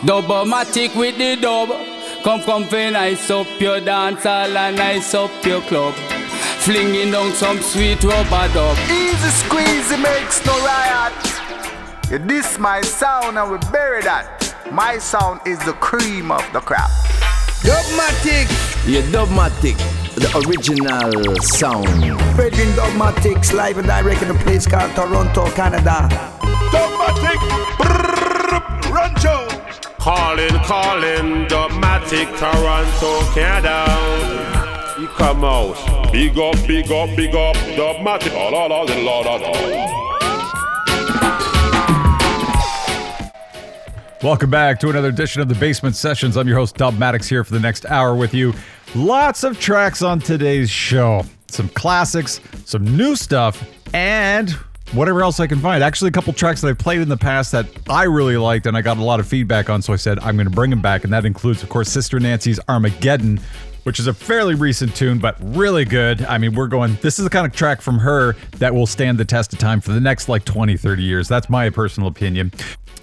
Dubmatix with the dub. Come, feel nice up your dance hall and nice up your club. Flinging down some sweet rubber dub. Easy squeezy makes no riot. Yeah, this my sound and we bury that. My sound is the cream of the crop. Dubmatix. Yeah, Dubmatix, the original sound. Bridging Dubmatix live and direct in a place called Toronto, Canada. Dubmatix, brrrr, run Jones. Calling, Dubmatix, Toronto, Canada. You come out. Big up, Dubmatix. Welcome back to another edition of the Basement Sessions. I'm your host, Dubmatix, here for the next hour with you. Lots of tracks on today's show. Some classics, some new stuff, and whatever else I can find. Actually, a couple tracks that I've played in the past that I really liked and I got a lot of feedback on, so I said I'm going to bring them back, and that includes, of course, Sister Nancy's Armageddon, which is a fairly recent tune, but really good. I mean, this is the kind of track from her that will stand the test of time for the next, 20-30 years. That's my personal opinion.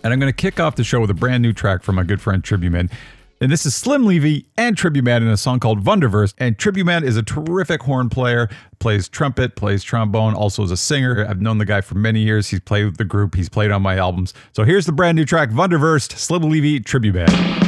And I'm going to kick off the show with a brand new track from my good friend Tribuman. And this is Slim Levy and Tribuman in a song called Wondavers. And Tribuman is a terrific horn player, plays trumpet, plays trombone, also is a singer. I've known the guy for many years. He's played with the group. He's played on my albums. So here's the brand new track, Wondavers, Slim Levy, Tribuman.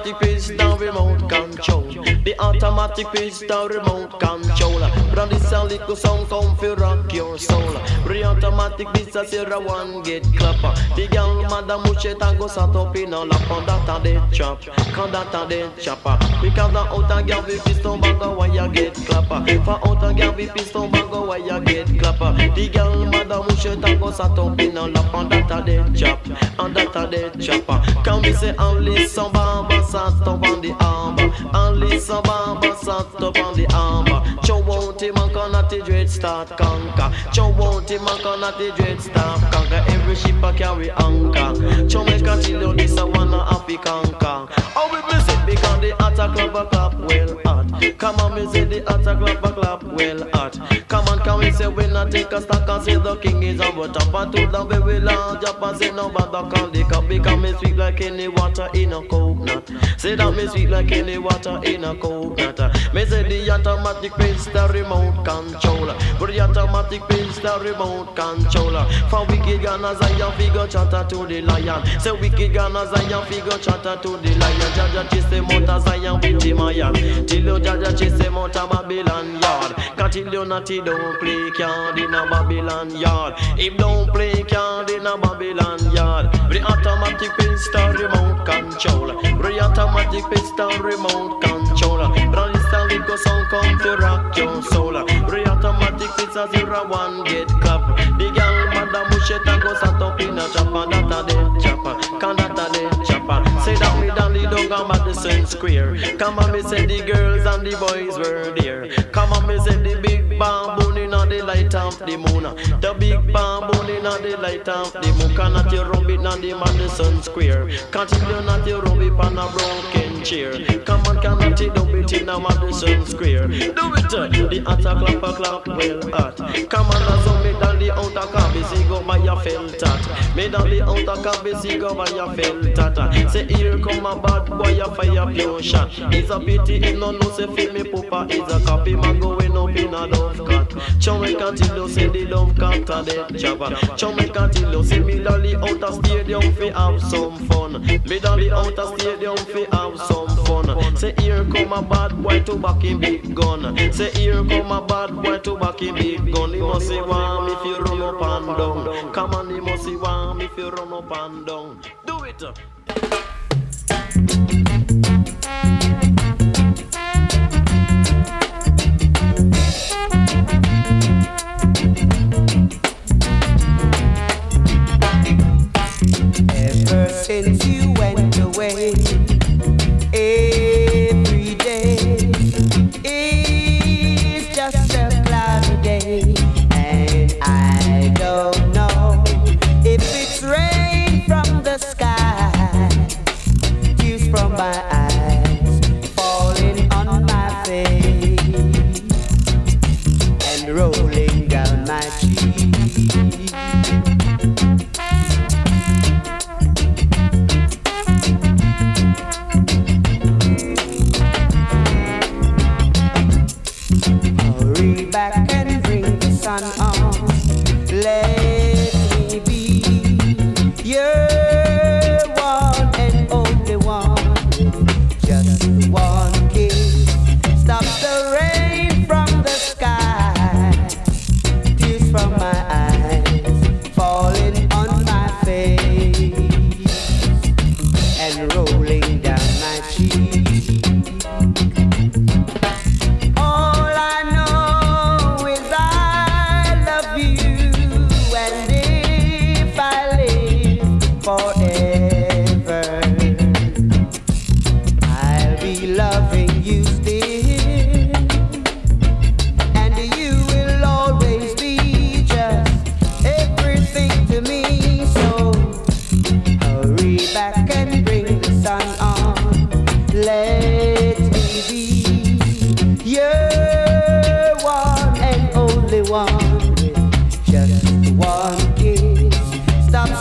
automatic is now remote control. The automatic is now remote control. Brand this a little song come fi rock your soul. The automatic this a zero one gate clap. The girl madam much it and go sat up in a lap. And that a dead trap, and that a dead chopper. Because the outer girl with piston bagger why you get clapper. For outer girl with piston bagger why you get clapper. The girl madam much it and go sat up in a lap. And that a dead chop, and that a dead chopper. Can we say only some bamba sat up on the amber? Only some bamba sat up on the amber. Chow won't him and can at the dread start conquer. Chow won't him and can at the dread start conquer. Every ship I carry anchor. Chow make a chill this a one a happy conquer. Oh we miss it because the attack club a clap well hot. Come on we say the attack club a clap well hot. Come on can we say we not take a stack and say the king is over top. And to the very large up and say no bother call the cup. Because me sweet like any water in a coconut. Say that me sweet like any water in a coconut. Me say the automatic pins the remote controller. But the automatic pins the remote controller. For wicked Ghana Zion figure chatter to the lion. Say wicked Ghana Zion figure chatter to the lion. Jaja chase motor Zion with the Mayan. Till you Jaja chase motor Babylon yard. Cause till you natty don't play card in a Babylon yard. If don't play card in a Babylon yard. The automatic pistol remote control. The automatic pistol remote control. Brand this a little song come to rock your soul. The automatic pistol 01 get clap. The girl mother mush it and go sat up in a chopper. That a dead chopper, can that a dead chopper. Say that me down the dog on Madison Square. Come on me say the girls and the boys were there. Come on me say the big bamboo on the light of the moon. The big bamboo in the light of the moon. Cannot you rub it on the Madison Square. Continue not you rub it on a broken chair. Come on, cannot you do it in a Madison Square. Do it, the outer clap a clap well hot. Come on, as so me down the outer cabis, you go by your felt hat. Me down the outer cabis, you go by your felt hat. Say here come a bad boy, you fire pure shot. It's a pity if no no say feel me pooper. It's a copy man going up in a love cut. Chome cantillo say the love can't a dead chopper. Chome cantillo say me down the outer stadium fi have some fun. Me down the outer stadium fi have some fun. Say here come a bad boy to back him big gun. Say here come a bad boy to back him big gun. He must see warm if you run up and down. Come on, he must see warm if you run up and down. Do it! Since you went away, every day is just a cloudy day, and I don't know if it's rain from the sky, tears from my eyes falling on my face and rolling down my cheek. One kiss stops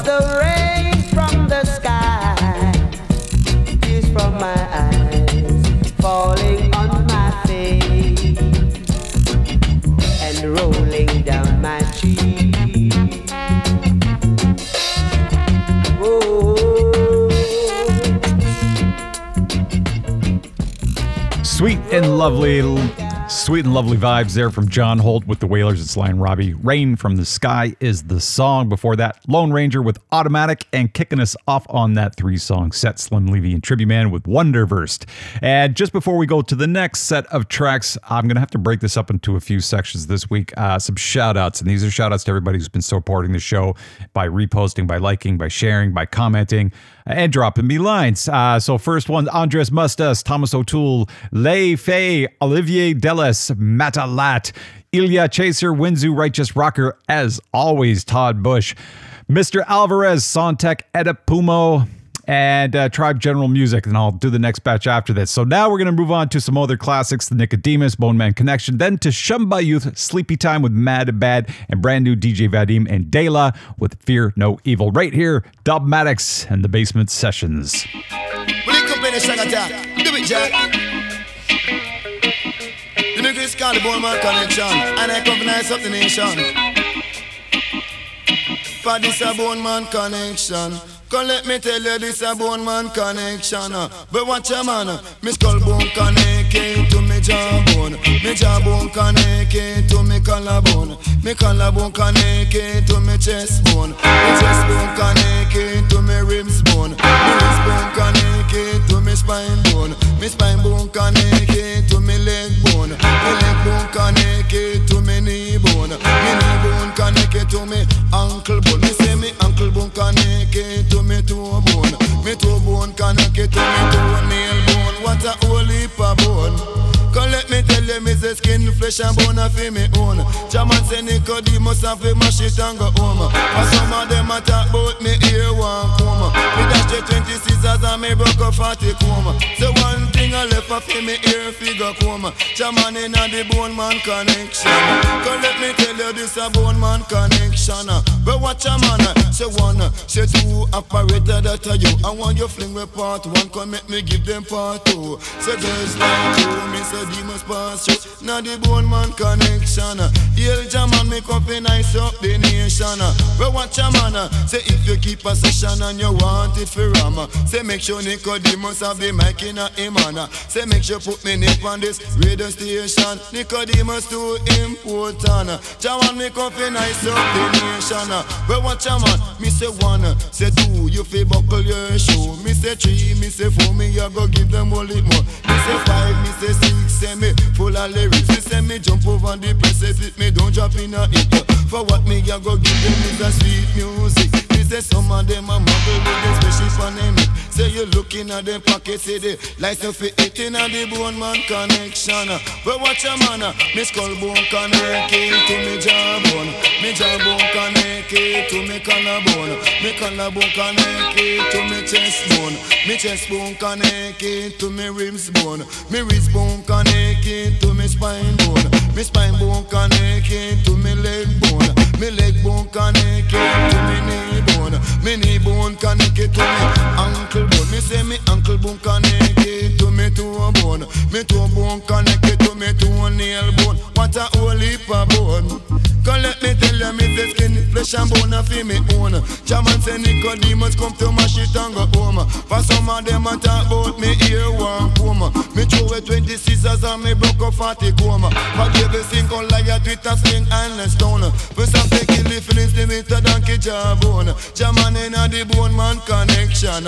the rain from the Sweet and lovely vibes there from John Holt with the Wailers. It's Sly and Robbie. Rain from the Sky is the song. Before that, Lone Ranger with Automatic, and kicking us off on that three-song set, Slim Levy and Tribuman with Wondavers. And just before we go to the next set of tracks, I'm going to have to break this up into a few sections this week. Some shout-outs, and these are shout-outs to everybody who's been supporting the show by reposting, by liking, by sharing, by commenting, and dropping me lines. So first one, Andres Mustas, Thomas O'Toole, Lei Fay, Olivier Delas, Matalat, Ilya Chaser, Winzu Righteous Rocker, as always, Todd Bush, Mr. Alvarez, Sontech, Edipumo, and Tribe General Music, and I'll do the next batch after this. So now we're going to move on to some other classics, the Nicodemus, Bone Man Connection, then to Shumba Youth, Sleepy Time with Mad Bad, and brand new DJ Vadim and Dela with Fear No Evil. Right here, Dubmatix and the Basement Sessions. Let me call the Bone Man Connection, and I recognize up the nation. For this a Bone Man Connection. Come let me tell you, this a Bone Man Connection. But watch your man, me skull bone connecting to me jawbone. Me jawbone connecting to me collarbone. Me collarbone connecting to me chest bone. Me chest bone connecting to me ribs bone. Me ribs bone connecting to me spine bone. Me spine bone connecting to me leg bone. Me leg bone connected to me knee bone. Me knee bone connected to me ankle bone. Me say me ankle bone connected to me toe bone. Me toe bone connected to me toenail bone. What a whole heap of bone. Come let me tell you, me say skin, flesh and bone a fi me own. Jaman say Nicodemus a fi mash it and go home. And some of them a talk bout me ear one comb. Me dash the 20 scissors and me broke a 40 comb. So one thing I left a fi me ear figure comb. Jaman inna the Bone Man Connection. Come let me tell you, this a Bone Man Connection. But watch a man, say one, say two, operator that are you. I want you fling with part one, come make me give them part two. Say girls like you, me say demons pass through. Now the Bone Man Connection. Yell Jaman make up a nice up the nation. But watch a man, say if you keep a session and you want it for ram, say make sure Nicodemus have the mic in a man. Say make sure put me nip on this radio station. Nicodemus too important. Jaman make up a nice up the nation. But watch a man, me say one, say two, you fi buckle your shoe. Me say three, me say four, me ya go give them all it more. Me say five, me say six, say me full of lyrics. Me say me jump over the place, say flip me, don't drop in a hit. For what me ya go give them is a sweet music. Say some of them a muggle with the special pandemic. Say you looking at them pockets, say they license for eating at the Bone Man Connection. But watch a man, me skull bone connected to me jawbone. Me jawbone connected to me collarbone. Me collarbone connected to me chest bone. Me chest bone connected to me ribs bone. Me ribs bone connected to me spine bone. Me spine bone connected to me leg bone. Me leg bone connected to me knee bone. Me knee bone connected to me ankle bone. Me say me ankle bone connected to me toe bone. Me toe bone connected to me toenail bone. What a whole heap of bone. Come let me tell you, me say skin, flesh and bone a fi me own. Jaman say Nicodemus come to my shit and go home. For some of them a talk bout me ear one comb. Me throw a 20 scissors and me broke a 40 comb. But everything come like a Twitter sling and a stone. For some take it the feelings to me to donkey jawbone. Jaman inna the Bone Man Connection.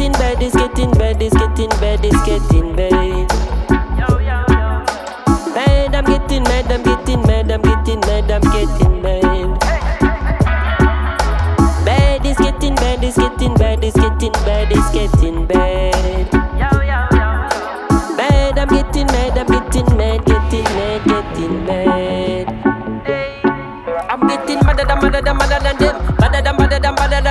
Bed is getting, bed is getting, bed is getting, bed is getting, bed. Bed, I'm getting mad, I'm getting mad, I'm getting mad, I'm getting mad. Bad is getting bad, is getting bad, is getting bad. Bad, I'm getting mad, I'm getting mad, getting mad, getting mad. I'm getting madder than them, madder than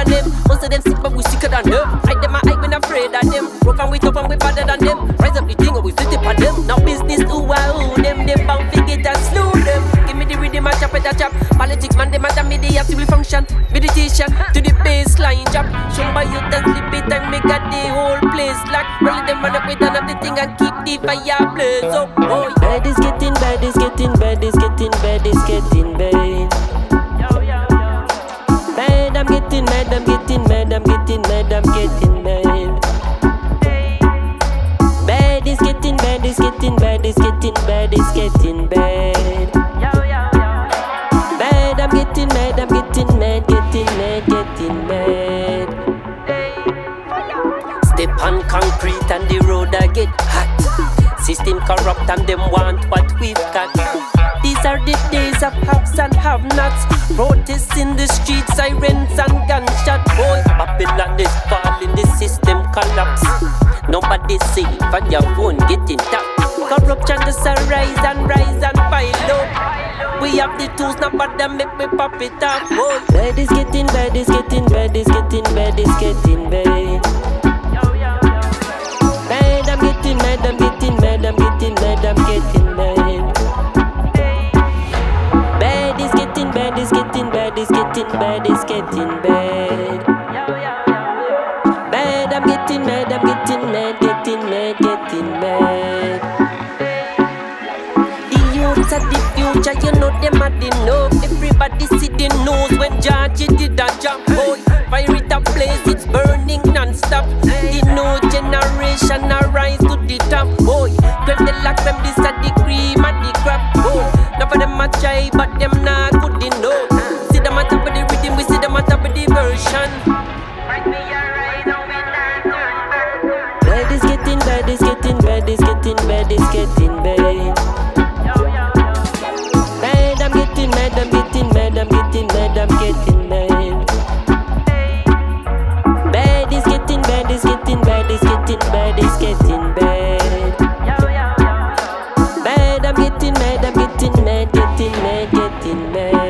them. Most of them sick, but we sicker than them. Hide them, I hide when I'm afraid of them. Broke and we tough and we badder than them. Rise up the thing and we sit upon them. Now business, ooh, wow, them bound to get and slew them. Give me the rhythm and chop it. a chap. Politics man, they matter me, they actively function. Meditation to the baseline chap. Shumba you test the beat and make a the whole place like rolling them man up with another thing and keep the fire blaze up. Oh yeah. Bed is getting bad, is getting bad, is getting bad, is getting bad. Bad, I'm getting mad, I'm getting mad, I'm getting mad, I'm getting mad. Bad is getting bad, is getting bad, is getting bad, is getting bad. Bad, I'm getting mad, I'm getting mad, getting mad, getting mad. Step on concrete and the road I get hot. System corrupt and them want what we've got. These are the days of haves and have-nots. Protests in the streets, sirens and gunshots. Boy, Babylon is falling, the system collapse. Nobody safe and your phone getting tapped. Corruption just a rise and pile up. We have the tools now but them make me pop it up. Bad is getting bad, is getting bad, is getting bad, is getting bad. Bad, I'm getting mad, I'm getting mad, I'm getting mad, I'm getting mad. Bad is getting bad, is getting bad, is getting bad, is getting bad. I'm getting mad, getting mad, getting mad. The youths are the future, you know them are the know. Everybody see the news when Georgie did a job. Boy, fire it a place, it's burning non-stop. The new generation arise to the top. Boy, grab the lock, them this are the cream and the crap. Boy, now for them a try, but them not good enough. See them on top of the rhythm, we see them on top of the version. Is getting bad, is getting bad. Bad, I'm getting mad, I'm getting mad, I'm getting mad, I'm getting mad. Bad is getting bad, is getting bad, is getting bad, is getting bad. Bad, I'm getting mad, I'm getting mad, getting mad, getting mad.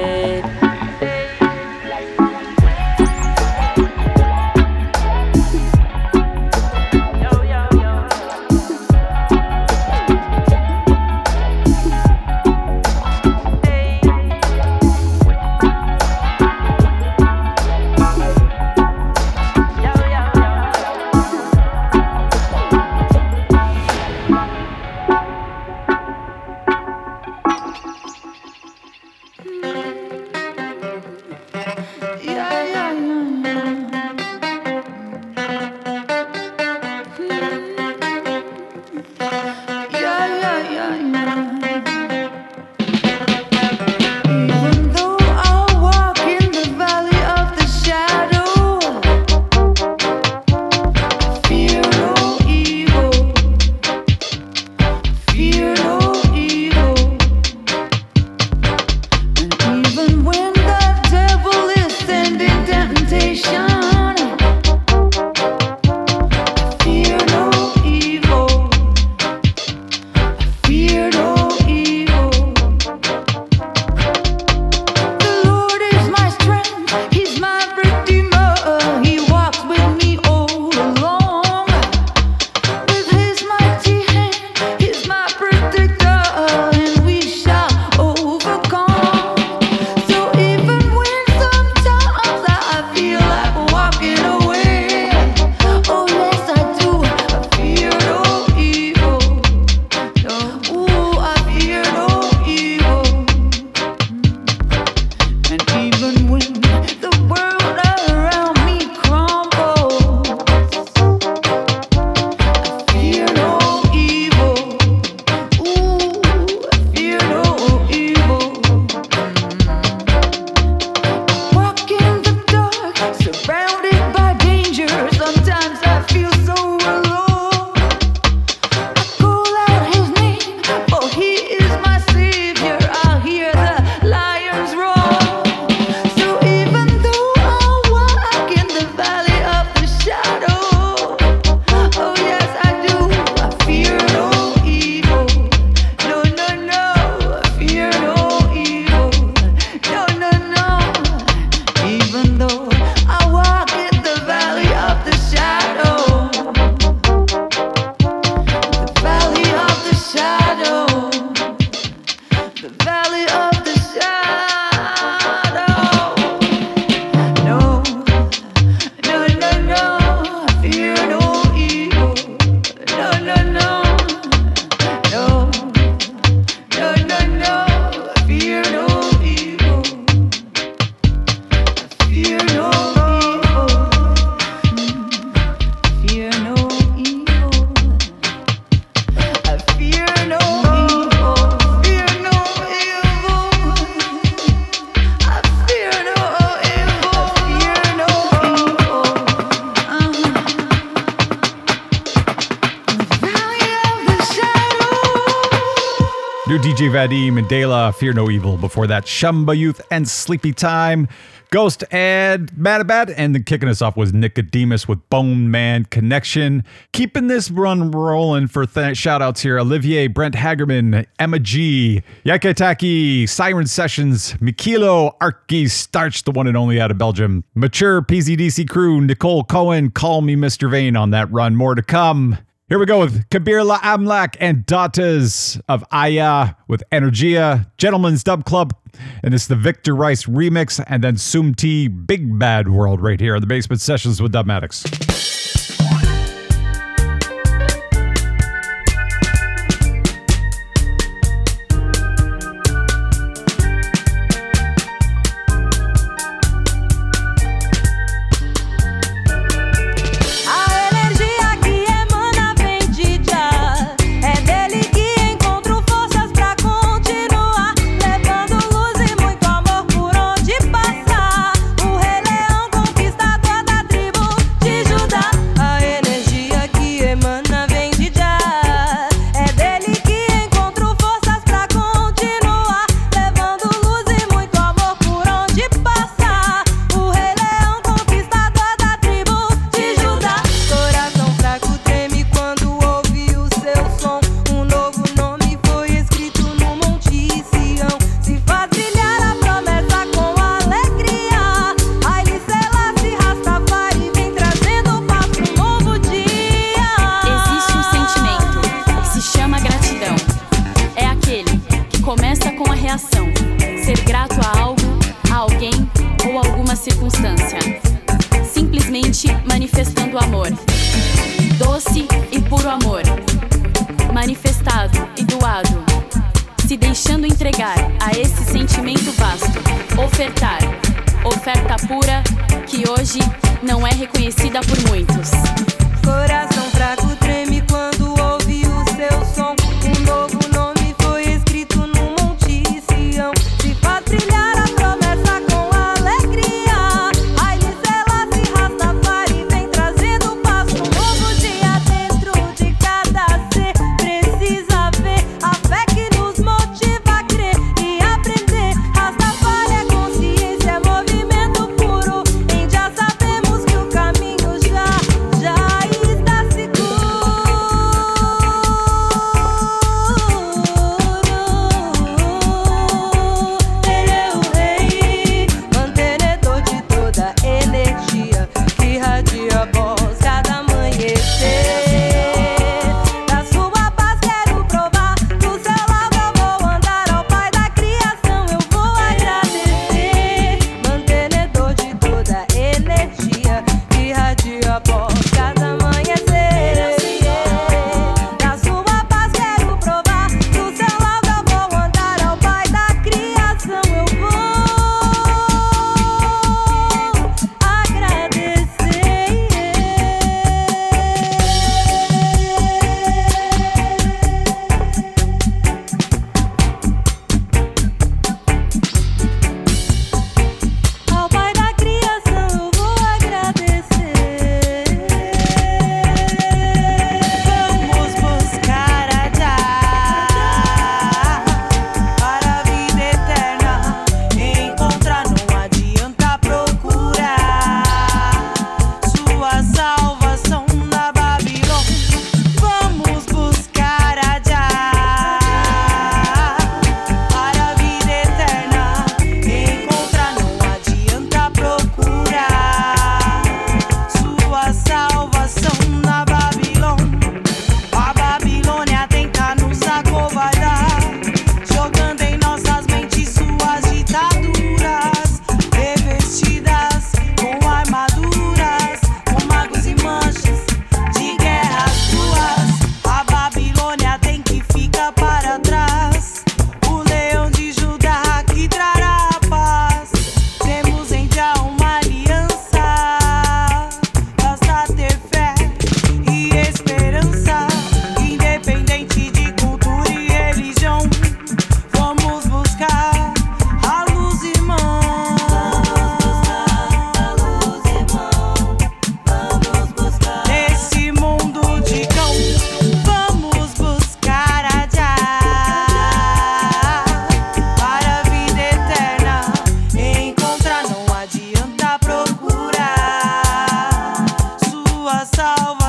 DJ Vadim and Dela, Fear No Evil. Before that, Shamba Youth and Sleepy Time, Ghost and Matabat. And then kicking us off was Nicodemus with Bone Man Connection. Keeping this run rolling for shout-outs here. Olivier, Brent Hagerman, Emma G, Yakataki, Siren Sessions, Mikilo, Arki Starch, the one and only out of Belgium, Mature, PZDC Crew, Nicole Cohen, Call Me Mr. Vane on that run. More to come. Here we go with Kabir La Amlak and Daughters of Aya with Energia, Gentlemen's Dub Club, and it's the Victor Rice remix, and then Sumti, Big Bad World right here on the Basement Sessions with Dubmatix. That's Sometimes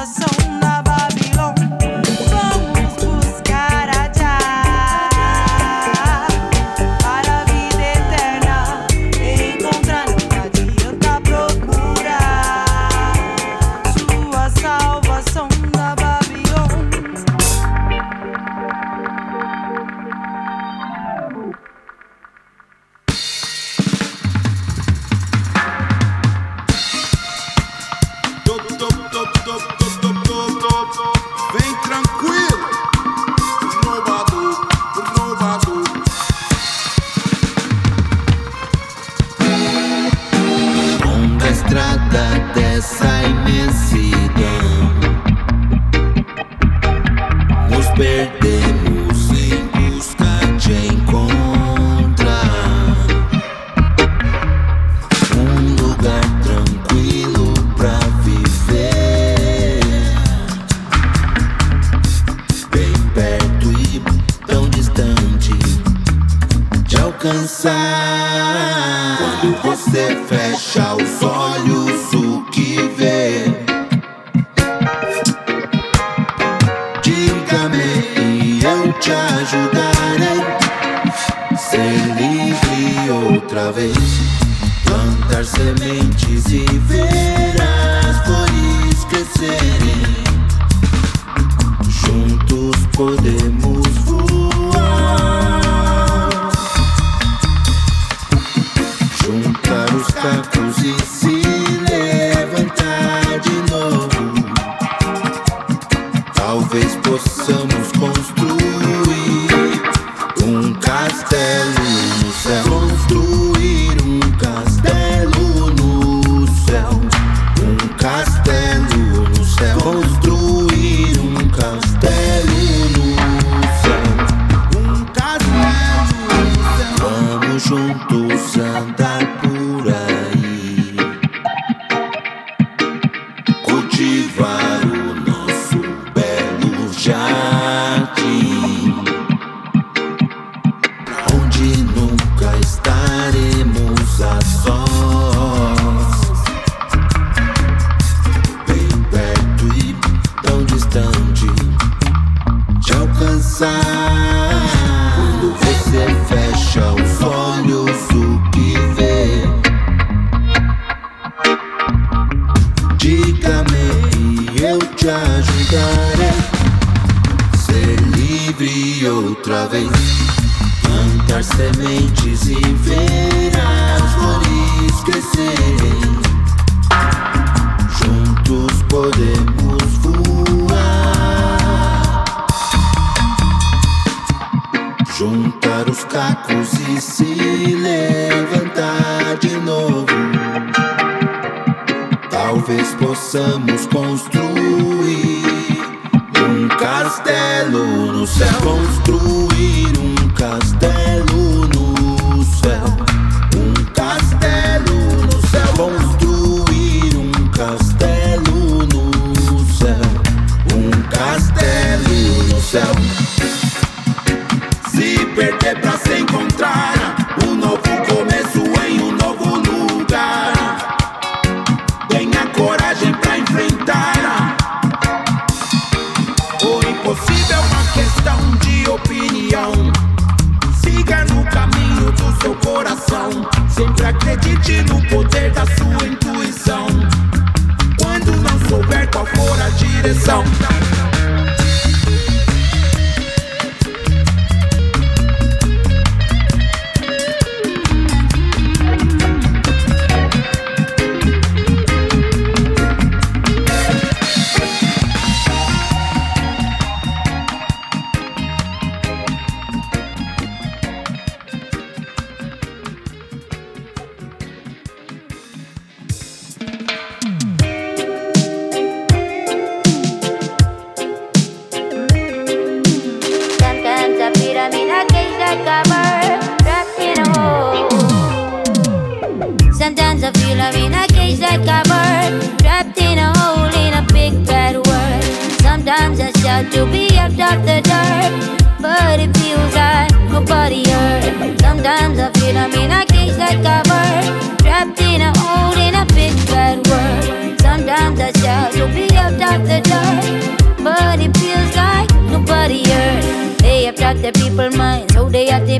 I shout to be up.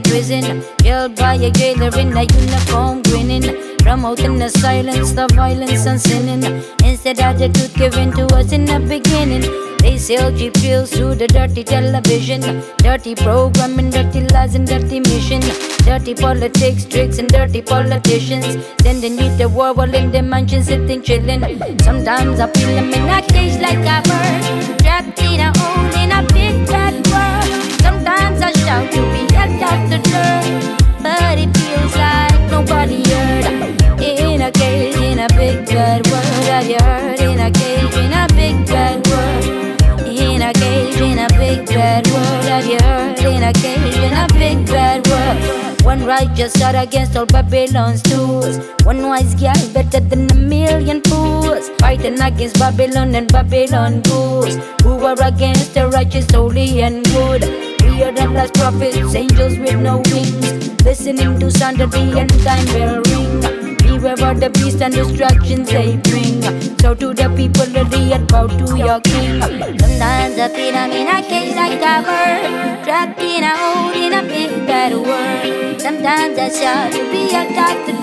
a prison. Held by a jailer in a uniform grinning, promoting the silence, the violence and sinning. Instead of the truth given to us in the beginning, they sell cheap thrills through the dirty television. Dirty programming, dirty lies and dirty mission. Dirty politics, tricks and dirty politicians, sending you to war while in their mansion sitting chilling. Sometimes I feel I'm in a cage like a bird, trapped in a hole in a big bad world. Sometimes I shout to be helped out the dirt, but it feels like nobody heard. In a cage, in a big bad world. Have you heard? In a cage, in a big bad world. In a cage, in a big bad world. Have you heard? In a cage, in a big bad world. One righteous shot against all Babylon's tools. One wise guy better than a million fools, fighting against Babylon and Babylon ghouls, who are against the righteous, holy and good. We are the last prophets, angels with no wings, listening to sound that the end time will ring. Beware of the beast and distractions they bring. So to the people that they bow to your king. Sometimes I feel I'm in a cage like a bird, trapped in a hole in a big bad world. Sometimes I shout to be a doctor,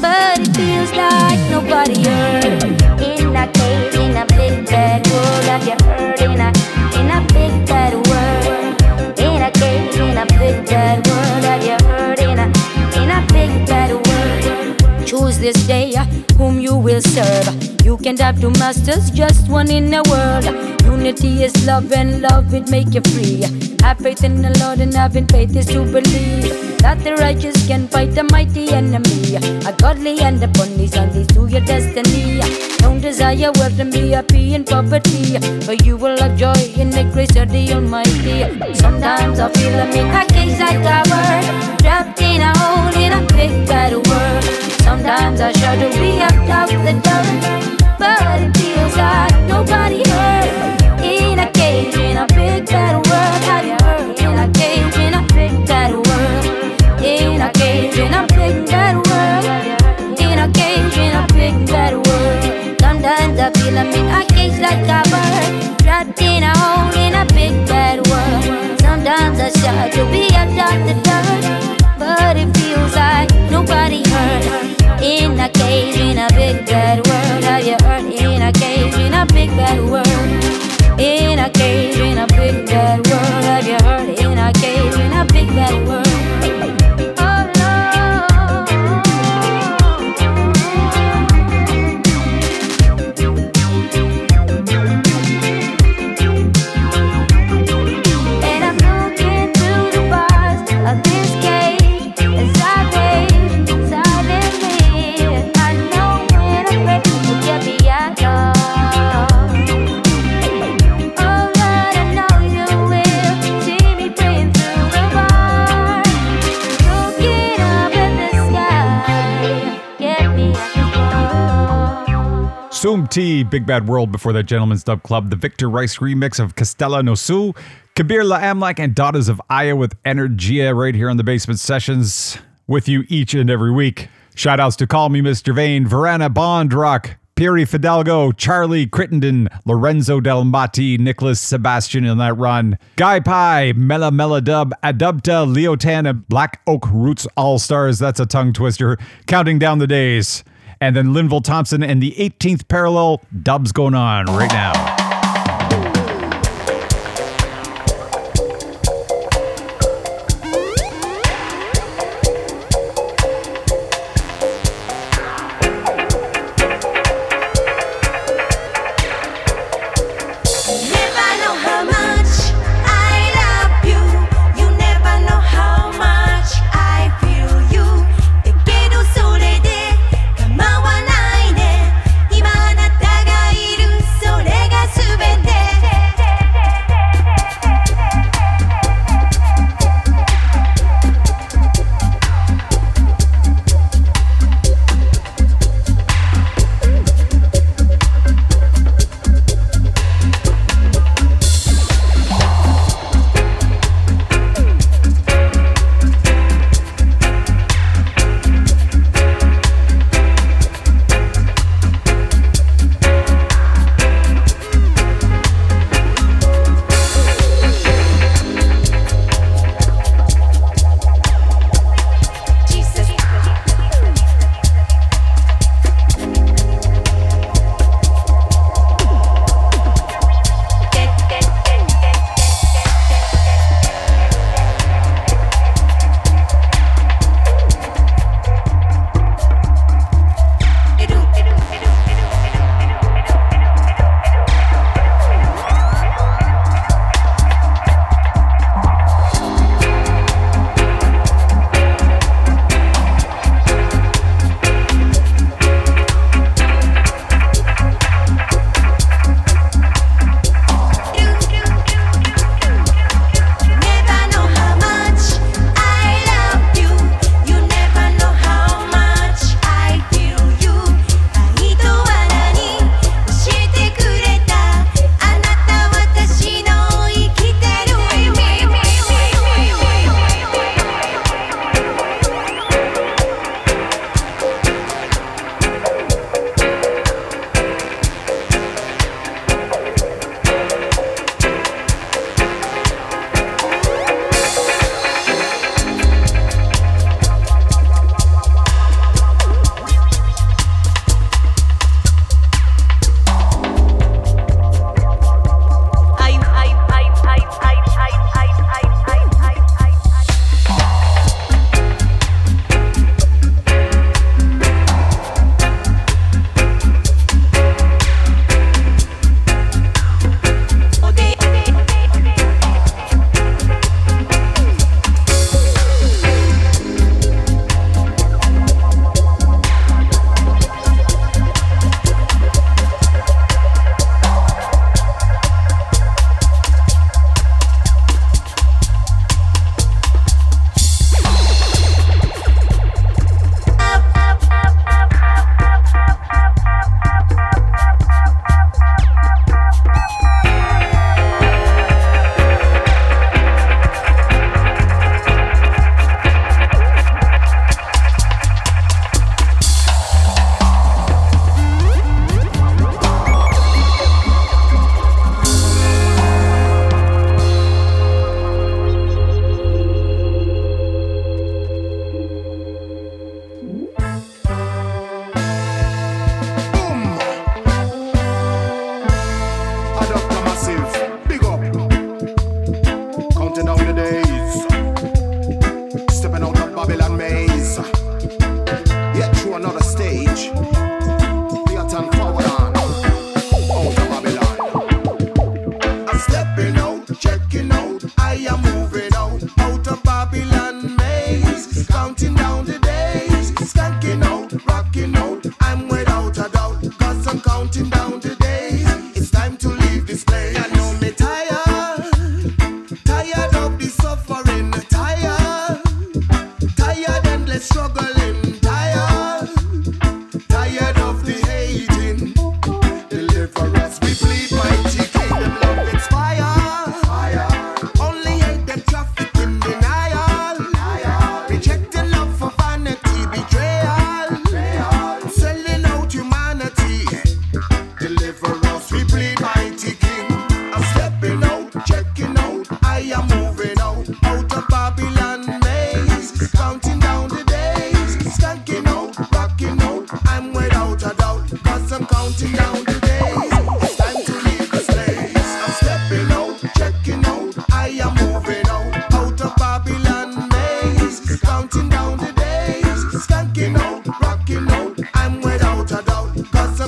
but it feels like nobody heard. In a cage, in a big bad world. Have you heard? In a big bad world. In a big bad world, have you heard? In a big bad world. Choose this day whom you will serve. You can't have two masters, just one in the world. Unity is love and love will make you free. Have faith in the Lord and having faith is to believe that the righteous can fight the mighty enemy. A godly hand upon these hands leads to your destiny. Don't desire wealth and be happy in poverty, for you will have joy in the grace of the Almighty. Sometimes I feel I'm in a cage like a bird, trapped in a hole in a big bad world. Sometimes I shout to be up out the dirt, but it feels like nobody heard. In a cage, in a big bad world. Have you heard? In a cage, in a big bad world. In a cage, in a big bad world. In a cage, in a big bad world. Sometimes I feel I'm in a cage like a bird, trapped in a hole in a big bad world. Sometimes I shout to be a doctor, but it feels like nobody heard. In a cage, in a big bad world. Have you heard? In a cage, in a big bad world. In a cage, in a big bad world. Have you heard? In a cage, in a big bad world. T, Big Bad World. Before that, Gentlemen's Dub Club, the Victor Rice remix of Castella No Sul, Kabir La Amlak and Daughters of Aya with Energia right here on the Basement Sessions with you each and every week. Shout outs to Call Me Mr. Vane, Verana Bondrock, Piri Fidalgo, Charlie Crittenden, Lorenzo Del Matti, Nicholas Sebastian in that run, Guy Pie, Mela Mela Dub, Adubta, Leo Tan, and Black Oak Roots All Stars. That's a tongue twister. Counting down the days. And then Linville Thompson and the 18th parallel dubs going on right now.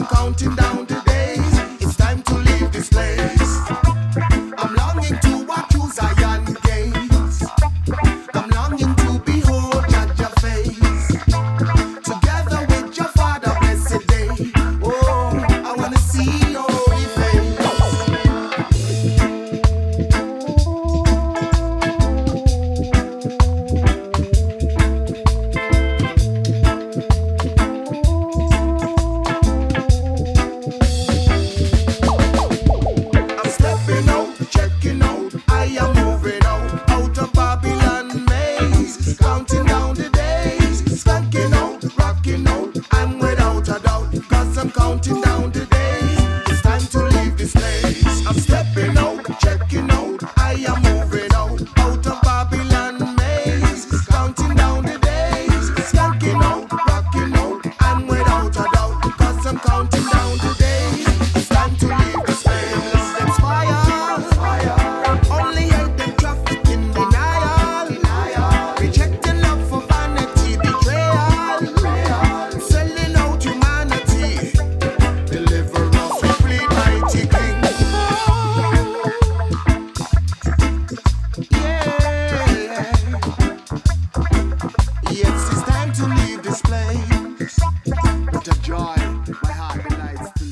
I'm counting down the days. It's time to leave this place. I'm longing to walk through Zion gates. I'm longing to behold your face. Together with your father, blessed day. Oh, I wanna see your holy face. I'm stepping out, checking out. I am moving out of Babylon maze. Counting down the days, skanking out, rocking out. I'm without a doubt, cause I'm counting down the days. It's time to leave this place. I'm stepping out, checking out. I am moving out of Babylon maze. Counting down the days, skanking out, rocking out. I'm without a doubt, cause I'm counting down the days. It's time to leave this place. That's fire. Only hate and traffic in denial. Rejecting love for vanity, betrayal. Selling out humanity. Deliver us, complete mighty king. Yeah. Yes, it's time to leave this place. With a joy, my heart delights to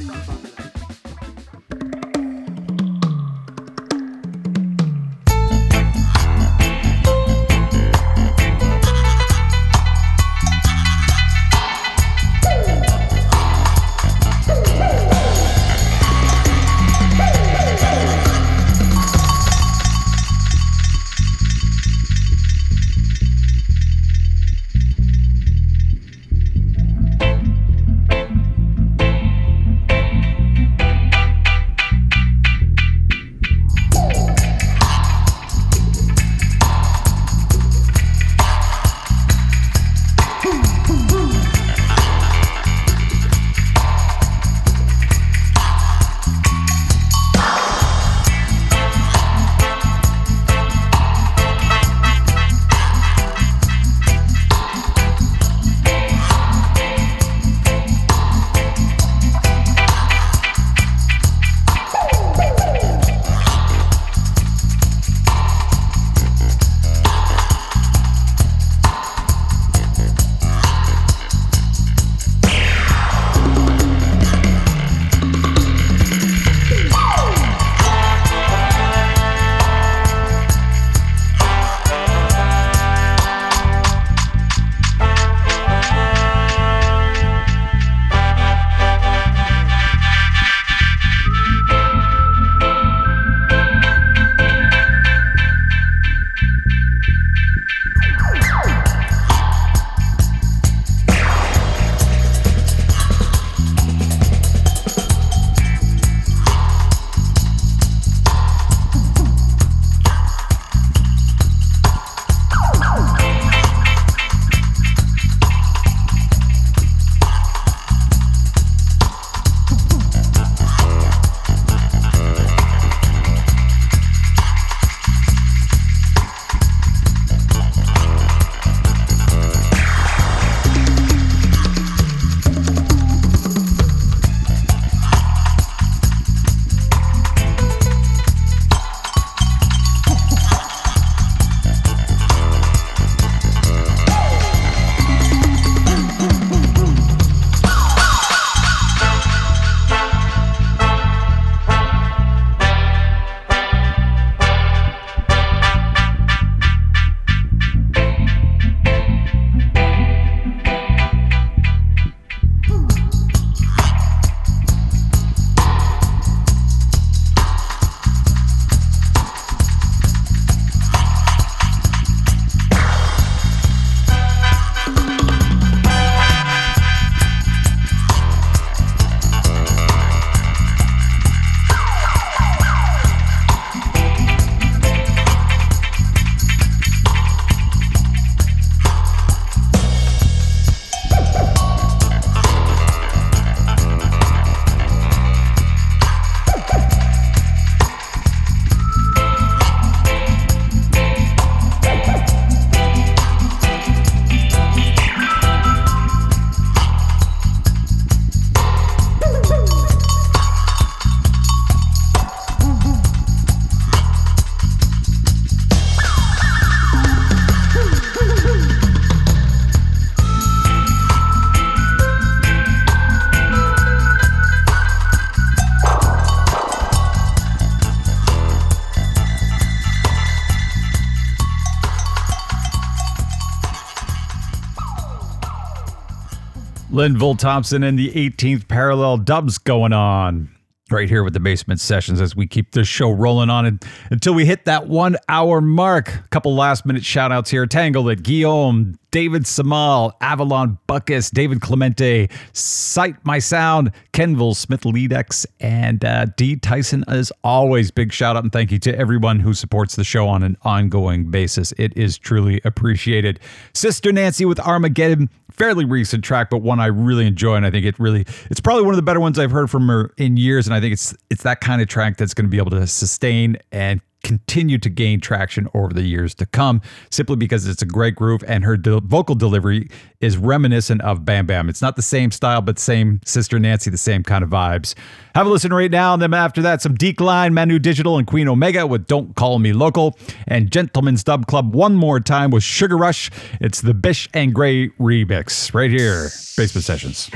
Linville Thompson and the 18th parallel dubs going on right here with the Basement Sessions as we keep this show rolling on and until we hit that 1 hour mark. A couple last minute shout outs here. Tangled at Guillaume, David Samal, Avalon Buckus, David Clemente, Sight My Sound, Kenville Smith Ledex, and D. Tyson. As always, big shout out and thank you to everyone who supports the show on an ongoing basis. It is truly appreciated. Sister Nancy with Armageddon, fairly recent track, but one I really enjoy, and I think it's probably one of the better ones I've heard from her in years, and I think it's that kind of track that's going to be able to sustain and continue to gain traction over the years to come, simply because it's a great groove and her vocal delivery is reminiscent of Bam Bam. It's not the same style, but same Sister Nancy, the same kind of vibes. Have a listen right now, and then after that, some Deekline, Manu Digital, and Queen Omega with Don't Call Me Local, and Gentlemen's Dub Club one more time with Sugar Rush. It's the Bish and Gray remix right here, Basement Sessions.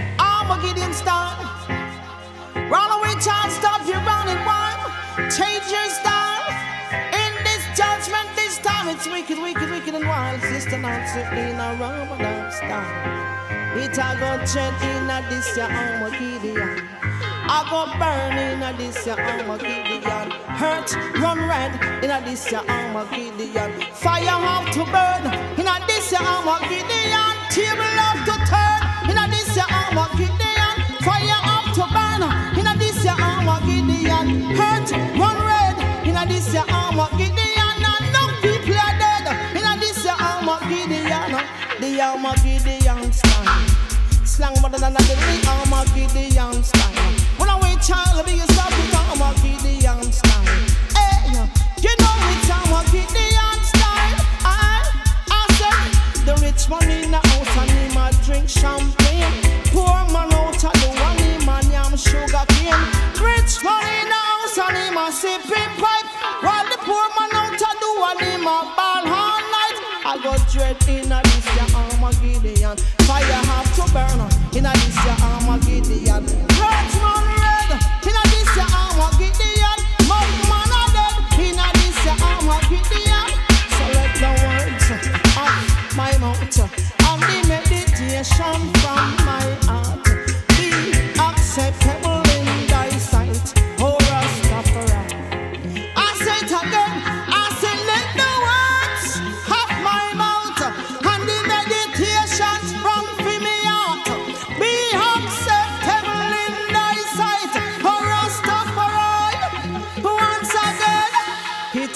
Sister Nancy in a Roman love star. It a go tread in a this ya Armageddon. I go burn in a this ya Armageddon. Hurt, run red in a this ya Armageddon. Fire up to burn in a this ya Armageddon. Table up to turn in a this ya Armageddon. Fire up to burn in a this ya Armageddon. Hurt, run red in a this ya Armageddon. The Armageddon style, slang better than the Armageddon style. When I wait, child, be yourself with Armageddon style. Hey, you know it's Armageddon style. I said the rich man in the house and him a drink champagne. Poor man out of the one him and yam sugar cane. Rich man in the house and him a sipping pipe, while the poor man out of the one him a ball all night. I got dread in a Armageddon. Fire have to burn in a this ya Armageddon. Red man red in a this ya Armageddon. Mug man a dead in a this ya Armageddon. So let the words of my mouth and the meditation from my heart be acceptable in thy sight, O Rastafari. I say it again, I say let the words of my mouth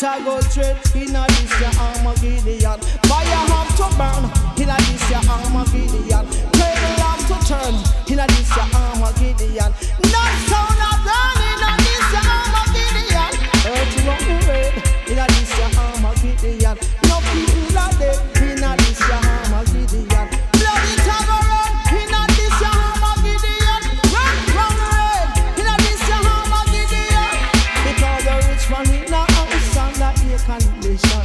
I go trip in a this ya Armageddon. Fire have to burn in a this ya Armageddon. Table have to turn in a this ya Armageddon. Not sound of burn in a this ya Armageddon. Earth run red in a this ya Armageddon. No people are dead in a this ya Armageddon. Blood it have a run in a this ya Armageddon. Red run red in a this ya Armageddon. Because the rich man in a condition.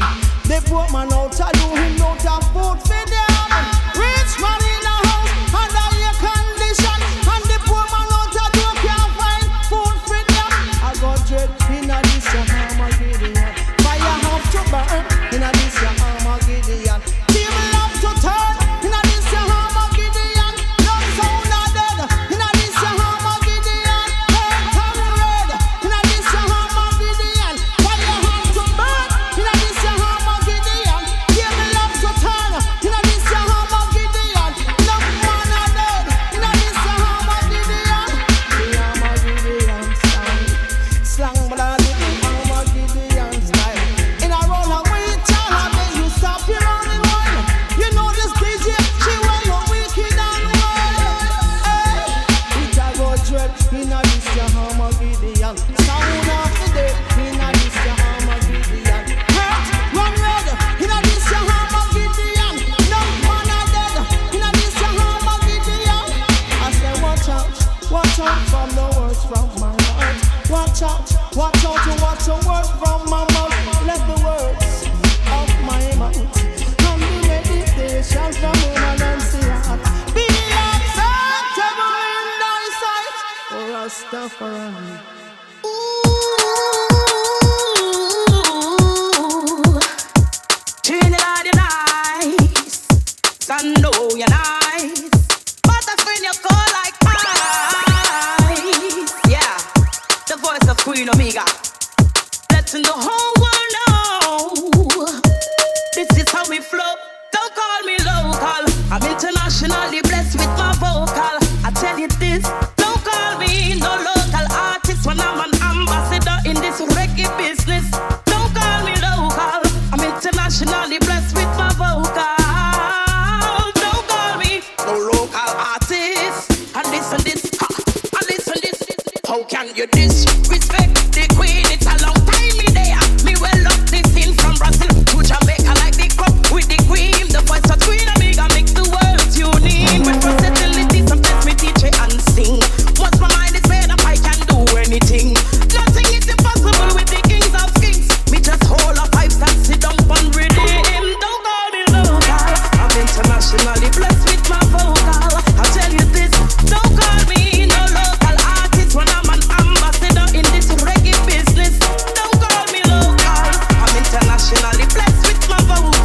They poor man out a do him out a food for them. Rich man in a house under your condition, and the poor man out a do can't find food for them. I got dread in a this ya Armageddon. Fire have to burn in a this ya Armageddon. People have to turn in a this ya Armageddon. Love sound a dead in a this ya Armageddon. Earth and red in a this ya Armageddon. Watch out to watch a word from my mouth. Let the words of my mouth and the meditation from my Nancy heart be acceptable in thy sight, O Rastafari. Trinidad, you're nice. I know you're nice. But I feel you Queen Omega, letting the whole world know this is how we flow. Don't call me local. I'm internationally blessed with my vocal. I tell you this, don't call me no local artist when I'm an ambassador in this reggae business. Don't call me local. I'm internationally blessed with my vocal. Don't call me no local artist. And this and this, ha, and this and this. How can you disrespect the Queen? It's a long time me there. Me well up this thing from Brussels to Jamaica like the cup with the Queen. The voice of Queen Omega make the world unique. When versatility, sometimes me teach it and sing. Once my mind is made up, I can do anything. Nothing is impossible with the kings of kings. Me just hold up pipes and sit down and read him. Don't call me local. I'm internationally blessed with my vocal. I tell you this, don't call me no local artist when I'm an ambassador in this reggae business. Don't call me local. I'm internationally blessed with my vocal.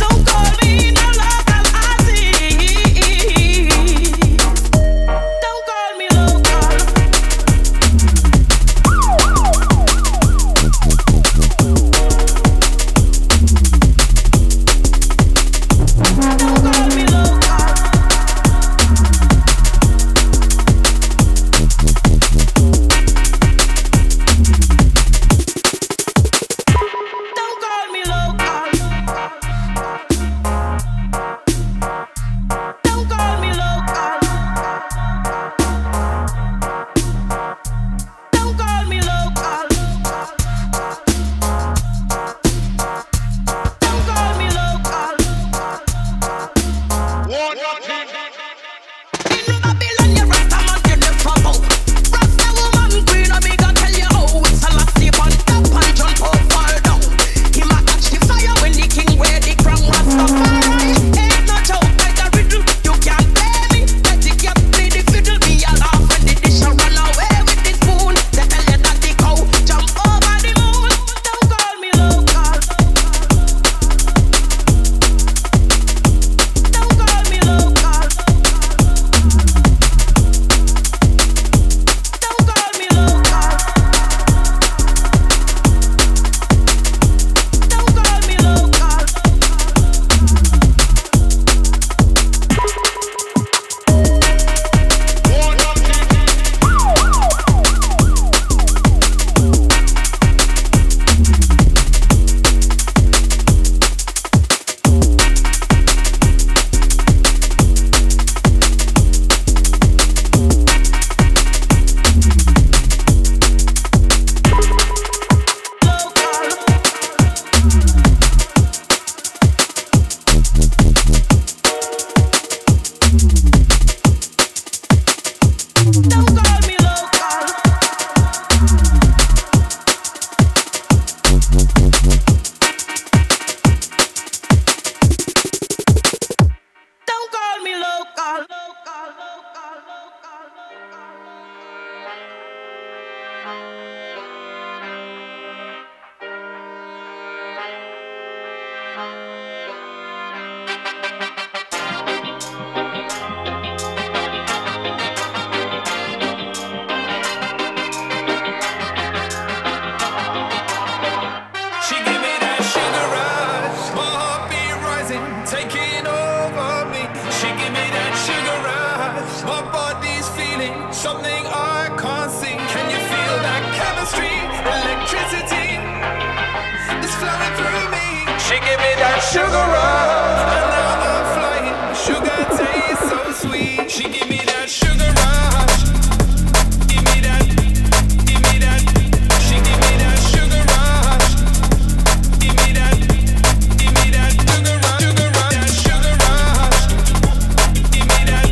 Don't call me no local artist. Don't call me local. Don't call me local. Don't call me local. Don't call me local. Don't call me local. Don't call me local. In Babylon, you're right, I'm on uniform. Rasta woman, Queen Omega, tell you how it's a lot. Step on top and jump up, fall down. Him a catch the fire when the king wear the crown. Rastafari, ain't no joke, like a riddle. You can't play me, let the cat play the fiddle. Me a laugh when the dish a run away with the spoon. They tell you that the cow jump over the moon. Don't call me local. Don't call me local. Don't call me local. Don't call me local. Local. Don't call me local. Don't call me local. She give me that sugar rush, my heart be rising, taking over me. She give me that sugar rush, my body's feeling something I can't see. Can you feel that chemistry, electricity that's flowing through me? She give me that sugar rush, and now I'm flying. Sugar tastes so sweet. She give me that sugar rush. Give me that, give me that. She give me that sugar rush. Give me that sugar rush, that sugar rush. Give me that,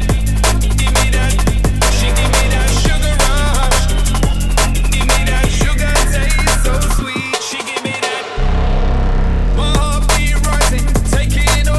she give me that sugar rush. Give me that sugar taste so sweet. She give me that, my heart be rising, taking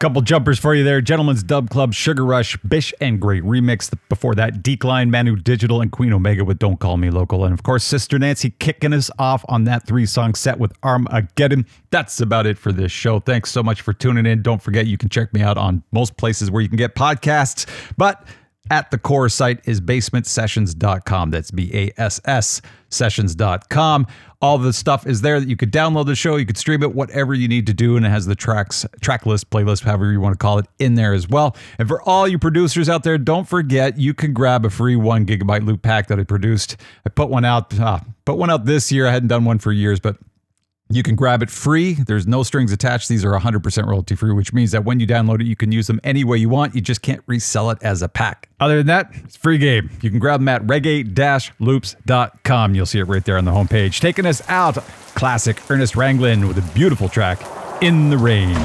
Couple jumpers for you there. Gentlemen's Dub Club, Sugar Rush, Bish and Great Remix. Before that, Deekline, Manu Digital, and Queen Omega with Don't Call Me Local. And of course, Sister Nancy kicking us off on that three-song set with Armageddon. That's about it for this show. Thanks so much for tuning in. Don't forget, you can check me out on most places where you can get podcasts. But at the core site is basementsessions.com. That's B-A-S-S sessions.com. All the stuff is there that you could download the show. You could stream it, whatever you need to do. And it has the tracks, track list, playlist, however you want to call it, in there as well. And for all you producers out there, don't forget, you can grab a free 1 gigabyte loop pack that I produced. I put one out this year. I hadn't done one for years, but you can grab it free. There's no strings attached. These are 100% royalty free, which means that when you download it, you can use them any way you want. You just can't resell it as a pack. Other than that, it's free game. You can grab them at reggae-loops.com. You'll see it right there on the homepage. Taking us out, classic Ernest Ranglin with a beautiful track, In the Rain.